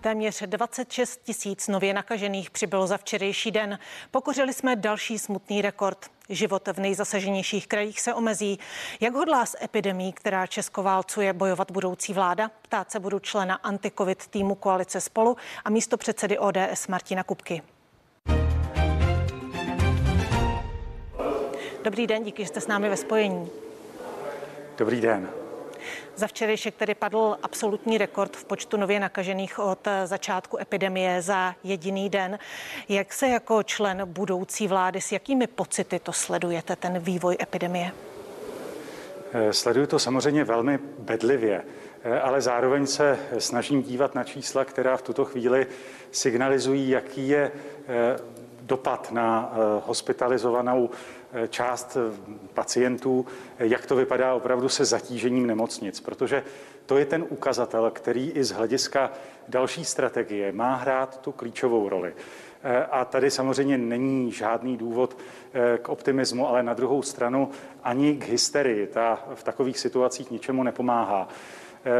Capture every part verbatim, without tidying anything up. Téměř dvacet šest tisíc nově nakažených přibylo za včerejší den. Pokořili jsme další smutný rekord. Život v nejzasaženějších krajích se omezí. Jak hodlá s epidemií, která Česko válcuje, bojovat budoucí vláda? Ptát se budu člena anti-covid týmu Koalice Spolu a místopředsedy O D S Martina Kupky. Dobrý den, díky, že jste s námi ve spojení. Dobrý den. Za včerejšek tedy padl absolutní rekord v počtu nově nakažených od začátku epidemie za jediný den. Jak se jako člen budoucí vlády, s jakými pocity to sledujete, ten vývoj epidemie? Sleduju to samozřejmě velmi bedlivě, ale zároveň se snažím dívat na čísla, která v tuto chvíli signalizují, jaký je dopad na hospitalizovanou část pacientů, jak to vypadá opravdu se zatížením nemocnic, protože to je ten ukazatel, který i z hlediska další strategie má hrát tu klíčovou roli. A tady samozřejmě není žádný důvod k optimismu, ale na druhou stranu ani k hysterii. Ta v takových situacích ničemu nepomáhá.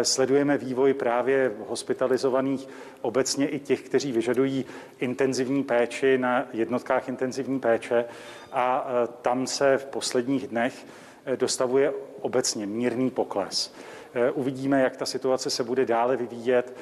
Sledujeme vývoj právě hospitalizovaných, obecně i těch, kteří vyžadují intenzivní péči na jednotkách intenzivní péče, a tam se v posledních dnech dostavuje obecně mírný pokles. Uvidíme, jak ta situace se bude dále vyvíjet,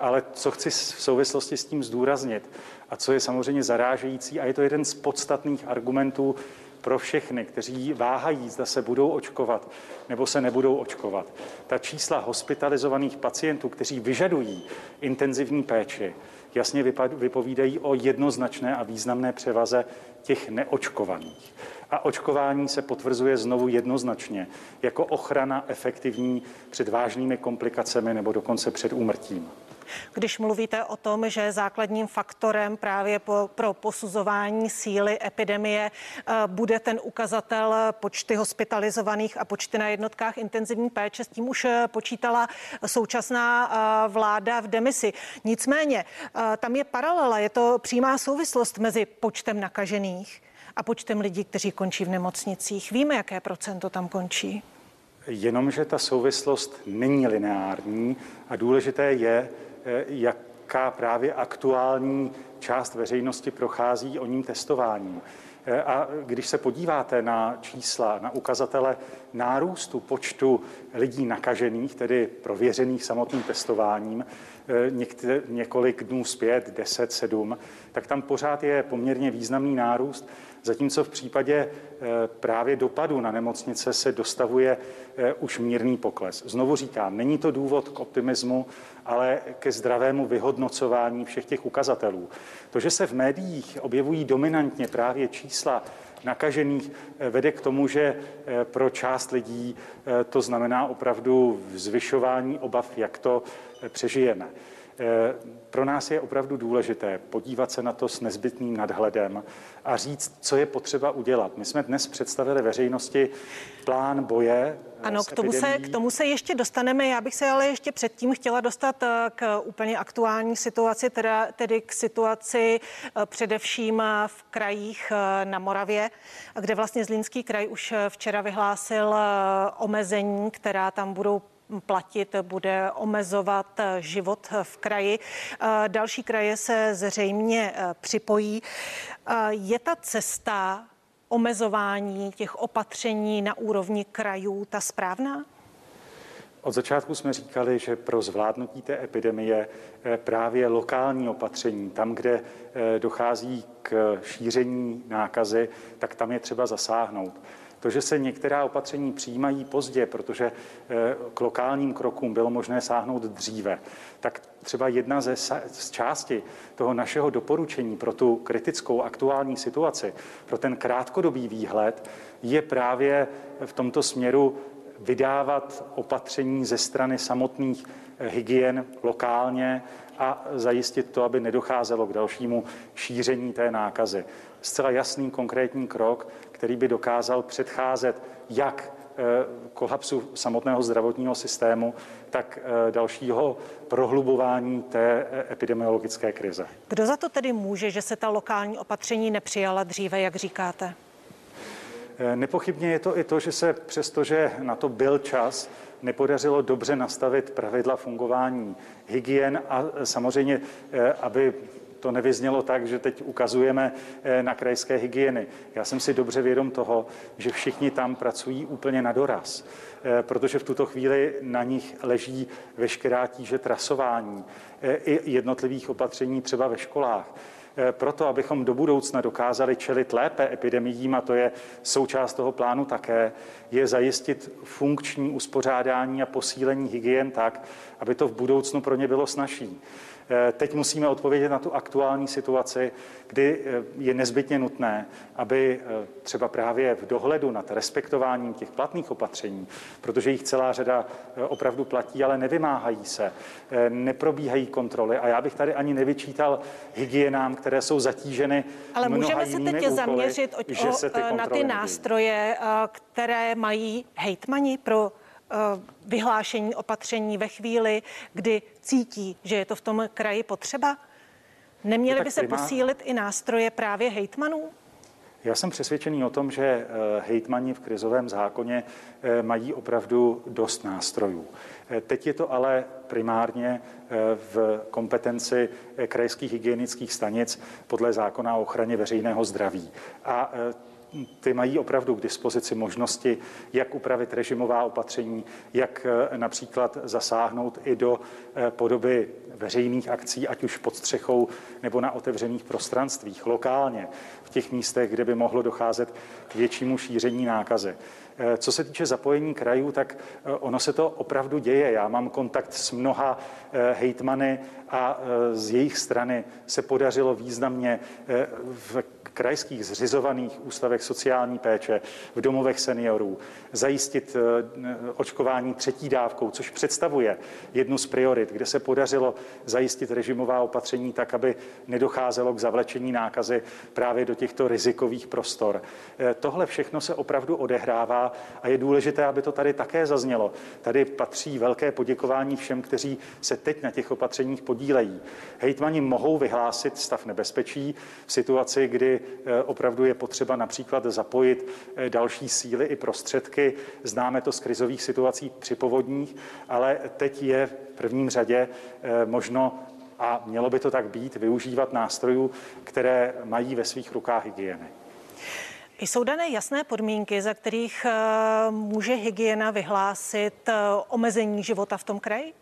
ale co chci v souvislosti s tím zdůraznit a co je samozřejmě zarážející, a je to jeden z podstatných argumentů pro všechny, kteří váhají, zda se budou očkovat nebo se nebudou očkovat. Ta čísla hospitalizovaných pacientů, kteří vyžadují intenzivní péči, jasně vypovídají o jednoznačné a významné převaze těch neočkovaných. A očkování se potvrzuje znovu jednoznačně jako ochrana efektivní před vážnými komplikacemi nebo dokonce před úmrtím. Když mluvíte o tom, že základním faktorem právě po, pro posuzování síly epidemie bude ten ukazatel počty hospitalizovaných a počty na jednotkách intenzivní péče, s tím už počítala současná vláda v demisi. Nicméně tam je paralela, je to přímá souvislost mezi počtem nakažených a počtem lidí, kteří končí v nemocnicích. Víme, jaké procento tam končí. Jenomže ta souvislost není lineární a důležité je, jaká právě aktuální část veřejnosti prochází o ním testováním. A když se podíváte na čísla, na ukazatele nárůstu počtu lidí nakažených, tedy prověřených samotným testováním, někde, několik dnů zpět, deset, sedm, tak tam pořád je poměrně významný nárůst, zatímco v případě právě dopadu na nemocnice se dostavuje už mírný pokles. Znovu říkám, není to důvod k optimismu, ale ke zdravému vyhodnocování všech těch ukazatelů. To, že se v médiích objevují dominantně právě čísla nakažených, vede k tomu, že pro část lidí to znamená opravdu zvyšování obav, jak to přežijeme. Pro nás je opravdu důležité podívat se na to s nezbytným nadhledem a říct, co je potřeba udělat. My jsme dnes představili veřejnosti plán boje. Ano, k tomu, se, k tomu se ještě dostaneme. Já bych se ale ještě předtím chtěla dostat k úplně aktuální situaci, teda, tedy k situaci především v krajích na Moravě, kde vlastně Zlínský kraj už včera vyhlásil omezení, která tam budou platit, bude omezovat život v kraji. Další kraje se zřejmě připojí. Je ta cesta omezování těch opatření na úrovni krajů ta správná? Od začátku jsme říkali, že pro zvládnutí té epidemie právě lokální opatření, tam, kde dochází k šíření nákazy, tak tam je třeba zasáhnout. To, že se některá opatření přijímají pozdě, protože k lokálním krokům bylo možné sáhnout dříve, tak třeba jedna ze z části toho našeho doporučení pro tu kritickou aktuální situaci, pro ten krátkodobý výhled, je právě v tomto směru vydávat opatření ze strany samotných hygien lokálně a zajistit to, aby nedocházelo k dalšímu šíření té nákazy. Zcela jasný konkrétní krok, který by dokázal předcházet jak kolapsu samotného zdravotního systému, tak dalšího prohlubování té epidemiologické krize. Kdo za to tedy může, že se ta lokální opatření nepřijala dříve, jak říkáte? Nepochybně je to i to, že se přestože na to byl čas, nepodařilo dobře nastavit pravidla fungování hygien a samozřejmě, aby to nevyznělo tak, že teď ukazujeme na krajské hygieny. Já jsem si dobře vědom toho, že všichni tam pracují úplně na doraz, protože v tuto chvíli na nich leží veškerá tíže trasování i jednotlivých opatření třeba ve školách. Proto, abychom do budoucna dokázali čelit lépe epidemiím, a to je součást toho plánu také, je zajistit funkční uspořádání a posílení hygien tak, aby to v budoucnu pro ně bylo snazší. Teď musíme odpovědět na tu aktuální situaci, kdy je nezbytně nutné, aby třeba právě v dohledu nad respektováním těch platných opatření, protože jich celá řada opravdu platí, ale nevymáhají se, neprobíhají kontroly. A já bych tady ani nevyčítal hygienám, které jsou zatíženy ale mnoha jinými úkoly. Ale můžeme se teď úkoly, zaměřit o, o, se ty na ty nástroje, které mají hejtmani pro vyhlášení opatření ve chvíli, kdy cítí, že je to v tom kraji potřeba? Neměly by se posílit i nástroje právě hejtmanů? Já jsem přesvědčený o tom, že hejtmani v krizovém zákoně mají opravdu dost nástrojů. Teď je to ale primárně v kompetenci krajských hygienických stanic podle zákona o ochraně veřejného zdraví. A ty mají opravdu k dispozici možnosti, jak upravit režimová opatření, jak například zasáhnout i do podoby veřejných akcí, ať už pod střechou nebo na otevřených prostranstvích, lokálně, v těch místech, kde by mohlo docházet k většímu šíření nákazy. Co se týče zapojení krajů, tak ono se to opravdu děje. Já mám kontakt s mnoha hejtmany a z jejich strany se podařilo významně v krajských zřizovaných ústavech sociální péče, v domovech seniorů zajistit očkování třetí dávkou, což představuje jednu z priorit, kde se podařilo zajistit režimová opatření tak, aby nedocházelo k zavlečení nákazy právě do těchto rizikových prostor. Tohle všechno se opravdu odehrává a je důležité, aby to tady také zaznělo. Tady patří velké poděkování všem, kteří se teď na těch opatřeních podílejí. Hejtmani mohou vyhlásit stav nebezpečí v situaci, kdy opravdu je potřeba například zapojit další síly i prostředky. Známe to z krizových situací při povodních, ale teď je v prvním řadě možno, a mělo by to tak být, využívat nástrojů, které mají ve svých rukách hygieny. Jsou dané jasné podmínky, za kterých může hygiena vyhlásit omezení života v tom kraji?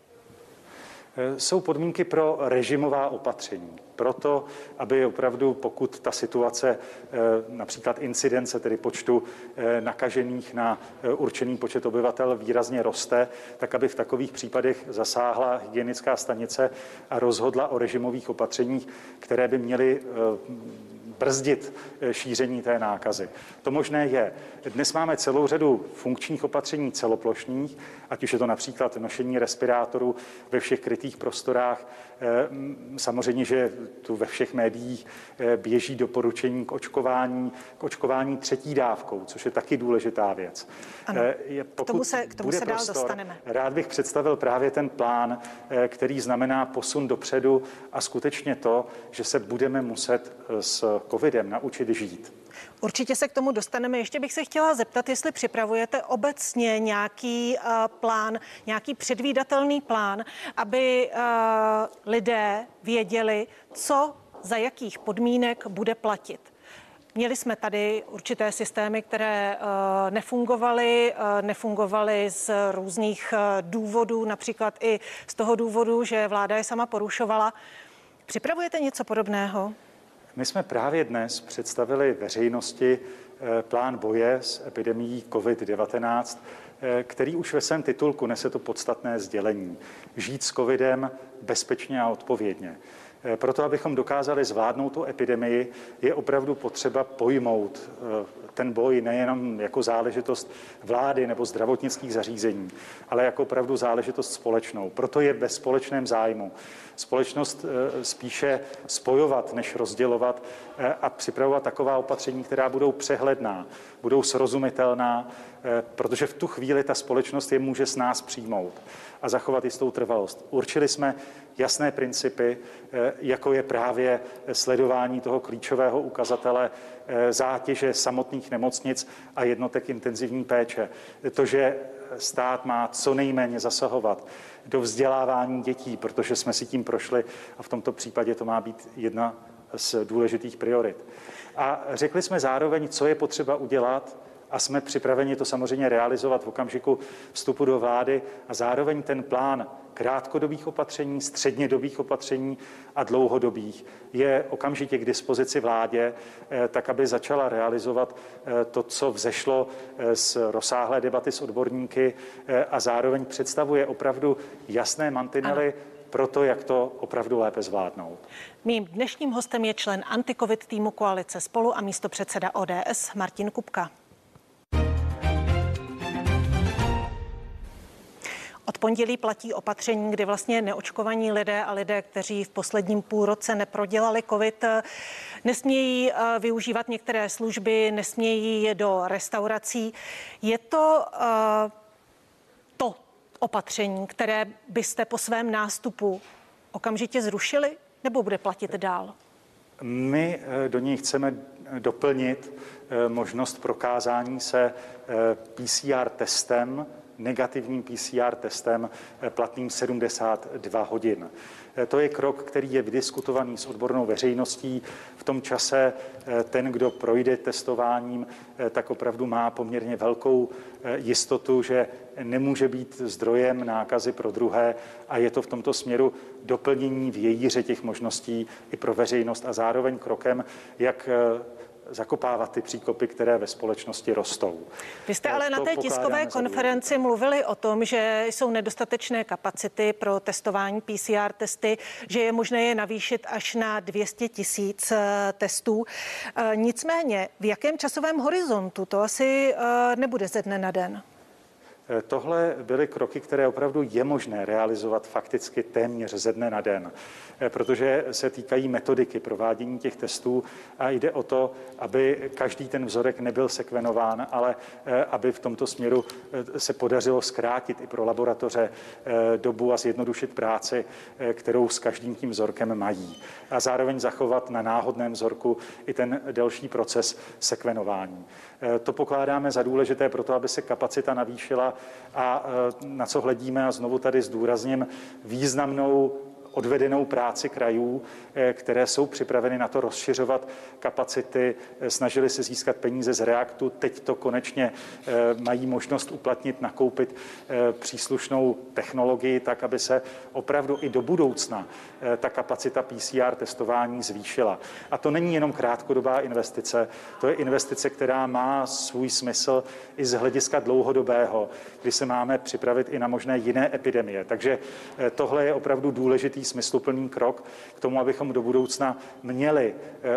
Jsou podmínky pro režimová opatření. Proto, aby opravdu, pokud ta situace, například incidence, tedy počtu nakažených na určený počet obyvatel výrazně roste, tak aby v takových případech zasáhla hygienická stanice a rozhodla o režimových opatřeních, které by měly brzdit šíření té nákazy. To možné je. Dnes máme celou řadu funkčních opatření celoplošných, ať už je to například nošení respirátorů ve všech krytých prostorách. Samozřejmě, že tu ve všech médiích běží doporučení k očkování, k očkování třetí dávkou, což je taky důležitá věc. Ano, pokud k tomu se, k tomu se dál prostor, dostaneme. Rád bych představil právě ten plán, který znamená posun dopředu a skutečně to, že se budeme muset s covidem naučit žít. Určitě se k tomu dostaneme. Ještě bych se chtěla zeptat, jestli připravujete obecně nějaký uh, plán, nějaký předvídatelný plán, aby uh, lidé věděli, co za jakých podmínek bude platit. Měli jsme tady určité systémy, které uh, nefungovaly, uh, nefungovaly z různých uh, důvodů, například i z toho důvodu, že vláda je sama porušovala. Připravujete něco podobného? My jsme právě dnes představili veřejnosti plán boje s epidemií covid devatenáct, který už ve svém titulku nese to podstatné sdělení. Žít s covidem bezpečně a odpovědně. Proto, abychom dokázali zvládnout tu epidemii, je opravdu potřeba pojmout ten boj nejenom jako záležitost vlády nebo zdravotnických zařízení, ale jako opravdu záležitost společnou. Proto je ve společném zájmu společnost spíše spojovat, než rozdělovat a připravovat taková opatření, která budou přehledná, budou srozumitelná, protože v tu chvíli ta společnost je může s nás přijmout a zachovat jistou trvalost. Určili jsme jasné principy, jako je právě sledování toho klíčového ukazatele zátěže samotných nemocnic a jednotek intenzivní péče. To, že stát má co nejméně zasahovat do vzdělávání dětí, protože jsme si tím prošli a v tomto případě to má být jedna z důležitých priorit. A řekli jsme zároveň, co je potřeba udělat, a jsme připraveni to samozřejmě realizovat v okamžiku vstupu do vlády a zároveň ten plán krátkodobých opatření, střednědobých opatření a dlouhodobých je okamžitě k dispozici vládě, tak aby začala realizovat to, co vzešlo z rozsáhlé debaty s odborníky a zároveň představuje opravdu jasné mantinely pro to, jak to opravdu lépe zvládnout. Mým dnešním hostem je člen anti-covid týmu Koalice Spolu a místopředseda O D S Martin Kupka. Od pondělí platí opatření, kdy vlastně neočkovaní lidé a lidé, kteří v posledním půlroce neprodělali covid, nesmějí využívat některé služby, nesmějí do restaurací. Je to uh, to opatření, které byste po svém nástupu okamžitě zrušili, nebo bude platit dál? My do něj chceme doplnit možnost prokázání se P C R testem, negativním P C R testem platným sedmdesát dva hodin. To je krok, který je vydiskutovaný s odbornou veřejností. V tom čase ten, kdo projde testováním, tak opravdu má poměrně velkou jistotu, že nemůže být zdrojem nákazy pro druhé a je to v tomto směru doplnění v vějíře těch možností i pro veřejnost a zároveň krokem, jak zakopávat ty příkopy, které ve společnosti rostou. Vy jste ale to na té tiskové konferenci mluvili o tom, že jsou nedostatečné kapacity pro testování P C R testy, že je možné je navýšit až na dvě stě tisíc testů. Nicméně, v jakém časovém horizontu? To asi nebude ze dne na den. Tohle byly kroky, které opravdu je možné realizovat fakticky téměř ze dne na den, protože se týkají metodiky provádění těch testů a jde o to, aby každý ten vzorek nebyl sekvenován, ale aby v tomto směru se podařilo zkrátit i pro laboratoře dobu a zjednodušit práci, kterou s každým tím vzorkem mají. A zároveň zachovat na náhodném vzorku i ten delší proces sekvenování. To pokládáme za důležité proto, aby se kapacita navýšila, a na co hledíme, a znovu tady zdůrazním, významnou odvedenou práci krajů, které jsou připraveny na to rozšiřovat kapacity, snažili se získat peníze z Reaktu, teď to konečně mají možnost uplatnit, nakoupit příslušnou technologii, tak, aby se opravdu i do budoucna ta kapacita P C R testování zvýšila. A to není jenom krátkodobá investice, to je investice, která má svůj smysl i z hlediska dlouhodobého, kdy se máme připravit i na možné jiné epidemie. Takže tohle je opravdu důležitý smysluplný krok k tomu, abychom do budoucna měli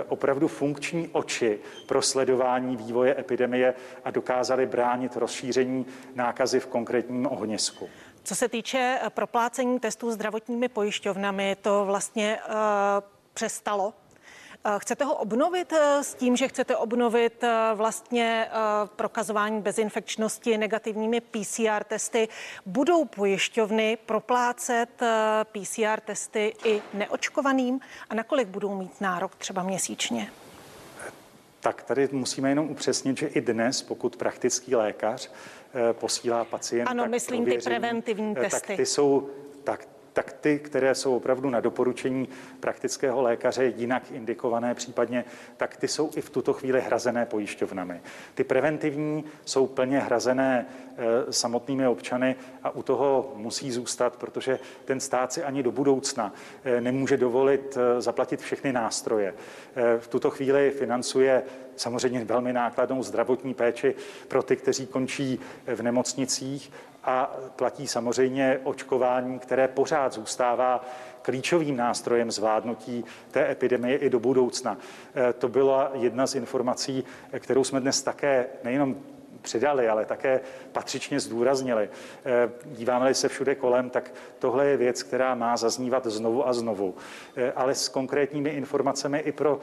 opravdu funkční oči pro sledování vývoje epidemie a dokázali bránit rozšíření nákazy v konkrétním ohnisku. Co se týče proplácení testů zdravotními pojišťovnami, to vlastně uh, přestalo. Chcete ho obnovit s tím, že chcete obnovit vlastně prokazování bezinfekčnosti negativními P C R testy? Budou pojišťovny proplácet P C R testy i neočkovaným? A nakolik budou mít nárok třeba měsíčně? Tak tady musíme jenom upřesnit, že i dnes, pokud praktický lékař posílá pacienta... Ano, myslím ty preventivní testy. Tak ty jsou... Tak tak ty, které jsou opravdu na doporučení praktického lékaře jinak indikované případně, tak ty jsou i v tuto chvíli hrazené pojišťovnami. Ty preventivní jsou plně hrazené e, samotnými občany a u toho musí zůstat, protože ten stát si ani do budoucna e, nemůže dovolit e, zaplatit všechny nástroje. E, v tuto chvíli financuje samozřejmě velmi nákladnou zdravotní péči pro ty, kteří končí v nemocnicích, a platí samozřejmě očkování, které pořád zůstává klíčovým nástrojem zvládnutí té epidemie i do budoucna. To byla jedna z informací, kterou jsme dnes také nejenom přidali, ale také patřičně zdůraznili. Díváme-li se všude kolem, tak tohle je věc, která má zaznívat znovu a znovu, ale s konkrétními informacemi i pro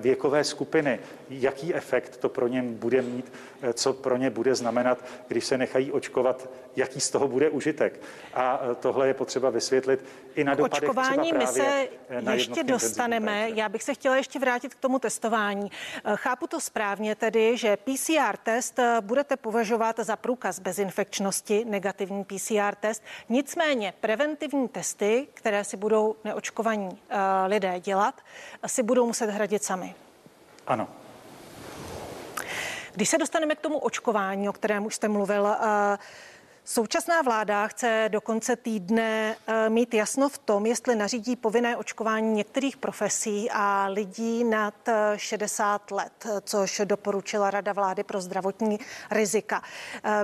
věkové skupiny, jaký efekt to pro ně bude mít, co pro ně bude znamenat, když se nechají očkovat, jaký z toho bude užitek. A tohle je potřeba vysvětlit i na dopadech třeba právě na jednotný intenzivní péče. My se ještě dostaneme. Já bych se chtěla ještě vrátit k tomu testování. Chápu to správně tedy, že P C R test budete považovat za průkaz bezinfekčnosti, negativní P C R test. Nicméně preventivní testy, které si budou neočkovaní lidé dělat, si budou muset hradit sami. Ano. Když se dostaneme k tomu očkování, o kterém už jste mluvil, současná vláda chce do konce týdne mít jasno v tom, jestli nařídí povinné očkování některých profesí a lidí nad šedesát let, což doporučila Rada vlády pro zdravotní rizika.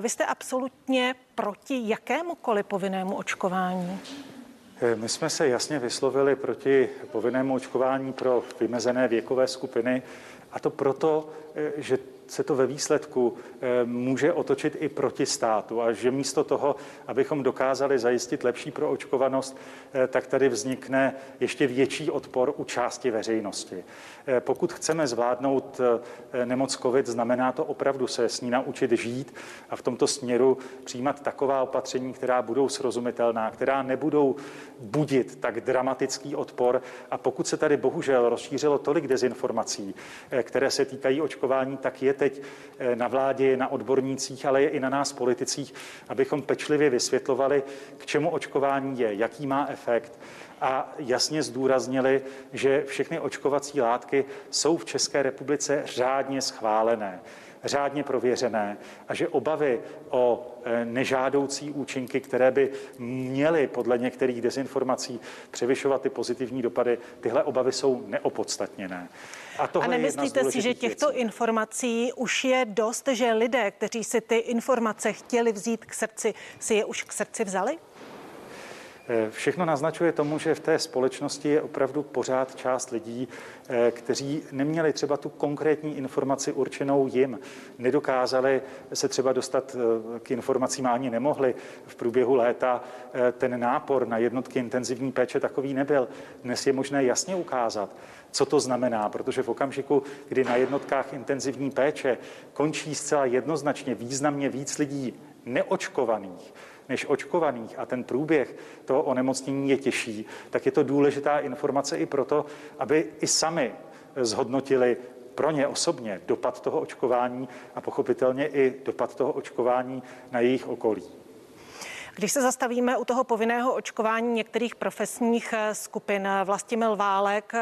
Vy jste absolutně proti jakémukoliv povinnému očkování? My jsme se jasně vyslovili proti povinnému očkování pro vymezené věkové skupiny, a to proto, že se to ve výsledku může otočit i proti státu a že místo toho, abychom dokázali zajistit lepší proočkovanost, tak tady vznikne ještě větší odpor u části veřejnosti. Pokud chceme zvládnout nemoc COVID, znamená to opravdu se s ní naučit žít a v tomto směru přijímat taková opatření, která budou srozumitelná, která nebudou budit tak dramatický odpor. A pokud se tady bohužel rozšířilo tolik dezinformací, které se týkají očkování, tak je teď na vládě, na odbornících, ale je i na nás politicích, abychom pečlivě vysvětlovali, k čemu očkování je, jaký má efekt, a jasně zdůraznili, že všechny očkovací látky jsou v České republice řádně schválené, řádně prověřené a že obavy o nežádoucí účinky, které by měly podle některých dezinformací převyšovat ty pozitivní dopady, tyhle obavy jsou neopodstatněné. A, a nemyslíte si, že těchto věcí. informací už je dost, že lidé, kteří si ty informace chtěli vzít k srdci, si je už k srdci vzali? Všechno naznačuje tomu, že v té společnosti je opravdu pořád část lidí, kteří neměli třeba tu konkrétní informaci určenou jim, nedokázali se třeba dostat k informacím, ani nemohli. V průběhu léta ten nápor na jednotky intenzivní péče takový nebyl. Dnes je možné jasně ukázat, co to znamená, protože v okamžiku, kdy na jednotkách intenzivní péče končí zcela jednoznačně významně víc lidí neočkovaných než očkovaných a ten průběh toho onemocnění je těžší, tak je to důležitá informace i proto, aby i sami zhodnotili pro ně osobně dopad toho očkování a pochopitelně i dopad toho očkování na jejich okolí. Když se zastavíme u toho povinného očkování některých profesních skupin, Vlastimil Válek,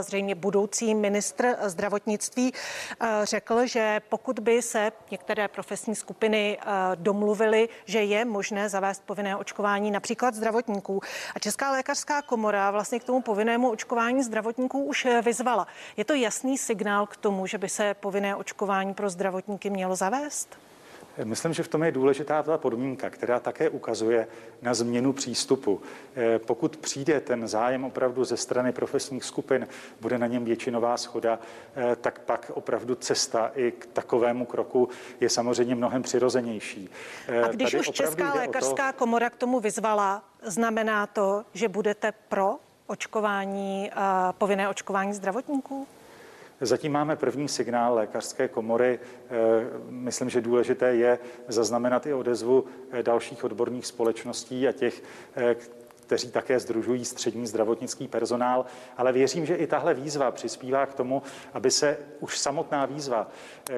zřejmě budoucí ministr zdravotnictví, řekl, že pokud by se některé profesní skupiny domluvily, že je možné zavést povinné očkování například zdravotníků. A Česká lékařská komora vlastně k tomu povinnému očkování zdravotníků už vyzvala. Je to jasný signál k tomu, že by se povinné očkování pro zdravotníky mělo zavést? Myslím, že v tom je důležitá ta podmínka, která také ukazuje na změnu přístupu. Pokud přijde ten zájem opravdu ze strany profesních skupin, bude na něm většinová shoda, tak pak opravdu cesta i k takovému kroku je samozřejmě mnohem přirozenější. A když Tady už Česká lékařská to... komora k tomu vyzvala, znamená to, že budete pro očkování, povinné očkování zdravotníků? Zatím máme první signál lékařské komory. Myslím, že důležité je zaznamenat i odezvu dalších odborných společností a těch, kteří také sdružují střední zdravotnický personál, ale věřím, že i tahle výzva přispívá k tomu, aby se už samotná výzva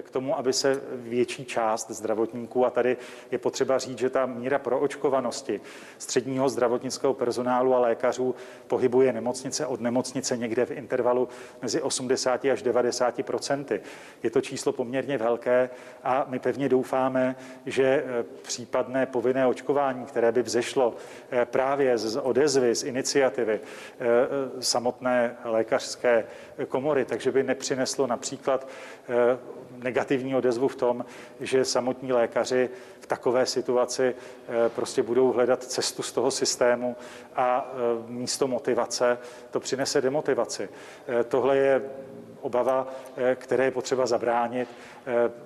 k tomu, aby se větší část zdravotníků, a tady je potřeba říct, že ta míra proočkovanosti středního zdravotnického personálu a lékařů pohybuje nemocnice od nemocnice někde v intervalu mezi osmdesáti až devadesáti procenty. Je to číslo poměrně velké a my pevně doufáme, že případné povinné očkování, které by vzešlo právě z odezvy, z iniciativy samotné lékařské komory, takže by nepřineslo například negativní odezvu v tom, že samotní lékaři v takové situaci prostě budou hledat cestu z toho systému a místo motivace to přinese demotivaci. Tohle je obava, které je potřeba zabránit.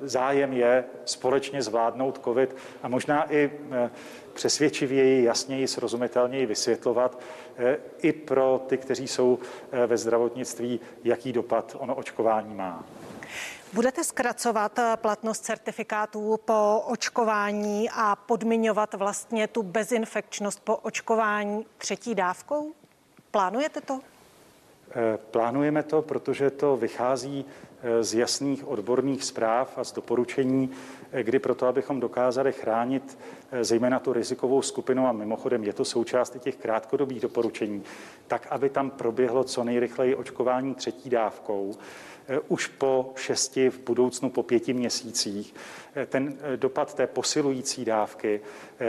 Zájem je společně zvládnout COVID a možná i přesvědčivěji, jasněji, srozumitelněji vysvětlovat i pro ty, kteří jsou ve zdravotnictví, jaký dopad ono očkování má. Budete zkracovat platnost certifikátů po očkování a podmiňovat vlastně tu bezinfekčnost po očkování třetí dávkou? Plánujete to? Plánujeme to, protože to vychází z jasných odborných zpráv a z doporučení, kdy proto, abychom dokázali chránit zejména tu rizikovou skupinu, a mimochodem je to součást těch krátkodobých doporučení, tak aby tam proběhlo co nejrychleji očkování třetí dávkou, už po šesti, v budoucnu po pěti měsících. Ten dopad té posilující dávky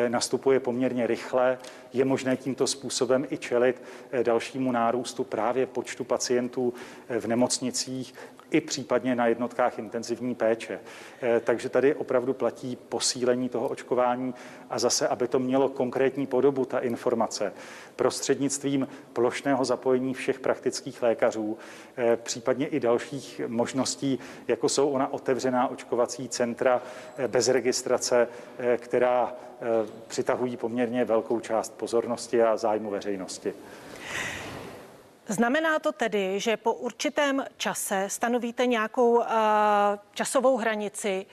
nastupuje poměrně rychle. Je možné tímto způsobem i čelit dalšímu nárůstu právě počtu pacientů v nemocnicích i případně na jednotkách intenzivní péče. Takže tady opravdu platí posílení toho očkování a zase, aby to mělo konkrétní podobu, ta informace, prostřednictvím plošného zapojení všech praktických lékařů, případně i dalších možností, jako jsou ona otevřená očkovací centra bez registrace, která přitahují poměrně velkou část pozornosti a zájmu veřejnosti. Znamená to tedy, že po určitém čase stanovíte nějakou uh, časovou hranici,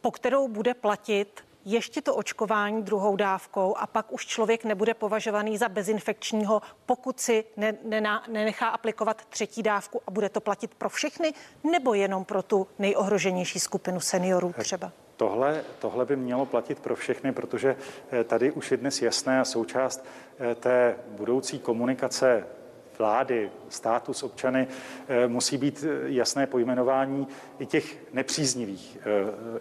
po kterou bude platit ještě to očkování druhou dávkou a pak už člověk nebude považovaný za bezinfekčního, pokud si ne, ne, nenechá aplikovat třetí dávku, a bude to platit pro všechny, nebo jenom pro tu nejohroženější skupinu seniorů třeba? Tohle, tohle by mělo platit pro všechny, protože tady už je dnes jasné a součást té budoucí komunikace vlády, státu s občany musí být jasné pojmenování i těch nepříznivých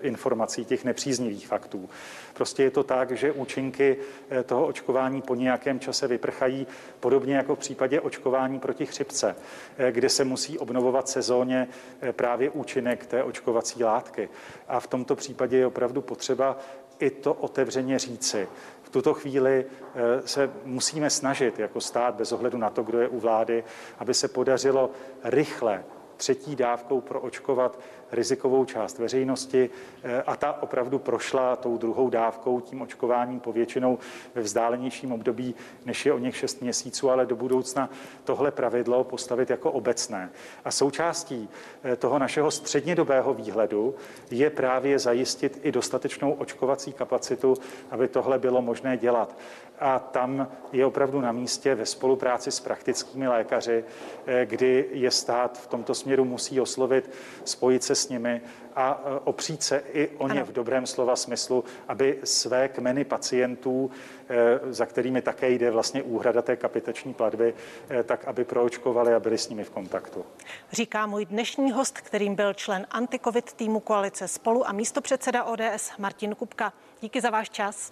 informací, těch nepříznivých faktů. Prostě je to tak, že účinky toho očkování po nějakém čase vyprchají, podobně jako v případě očkování proti chřipce, kde se musí obnovovat sezóně právě účinek té očkovací látky. A v tomto případě je opravdu potřeba i to otevřeně říci. V tuto chvíli se musíme snažit jako stát, bez ohledu na to, kdo je u vlády, aby se podařilo rychle třetí dávkou proočkovat rizikovou část veřejnosti a ta opravdu prošla tou druhou dávkou, tím očkováním povětšinou ve vzdálenějším období, než je o něch šest měsíců, ale do budoucna tohle pravidlo postavit jako obecné. A součástí toho našeho střednědobého výhledu je právě zajistit i dostatečnou očkovací kapacitu, aby tohle bylo možné dělat. A tam je opravdu na místě ve spolupráci s praktickými lékaři, kdy je stát v tomto směru musí oslovit, spojit se s nimi a opřít se i o ně v dobrém slova smyslu, aby své kmeny pacientů, za kterými také jde vlastně úhrada té kapitační platby, tak aby proočkovali a byli s nimi v kontaktu. Říká můj dnešní host, kterým byl člen anti-covid týmu Koalice Spolu a místopředseda O D S Martin Kupka. Díky za váš čas.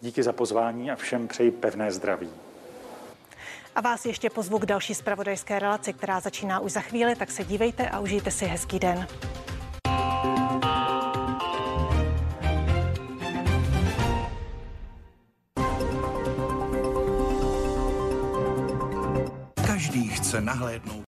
Díky za pozvání a všem přeji pevné zdraví. A vás ještě pozvu k další zpravodajské relaci, která začíná už za chvíli, tak se dívejte a užijte si hezký den. Každý chce nahlédnout.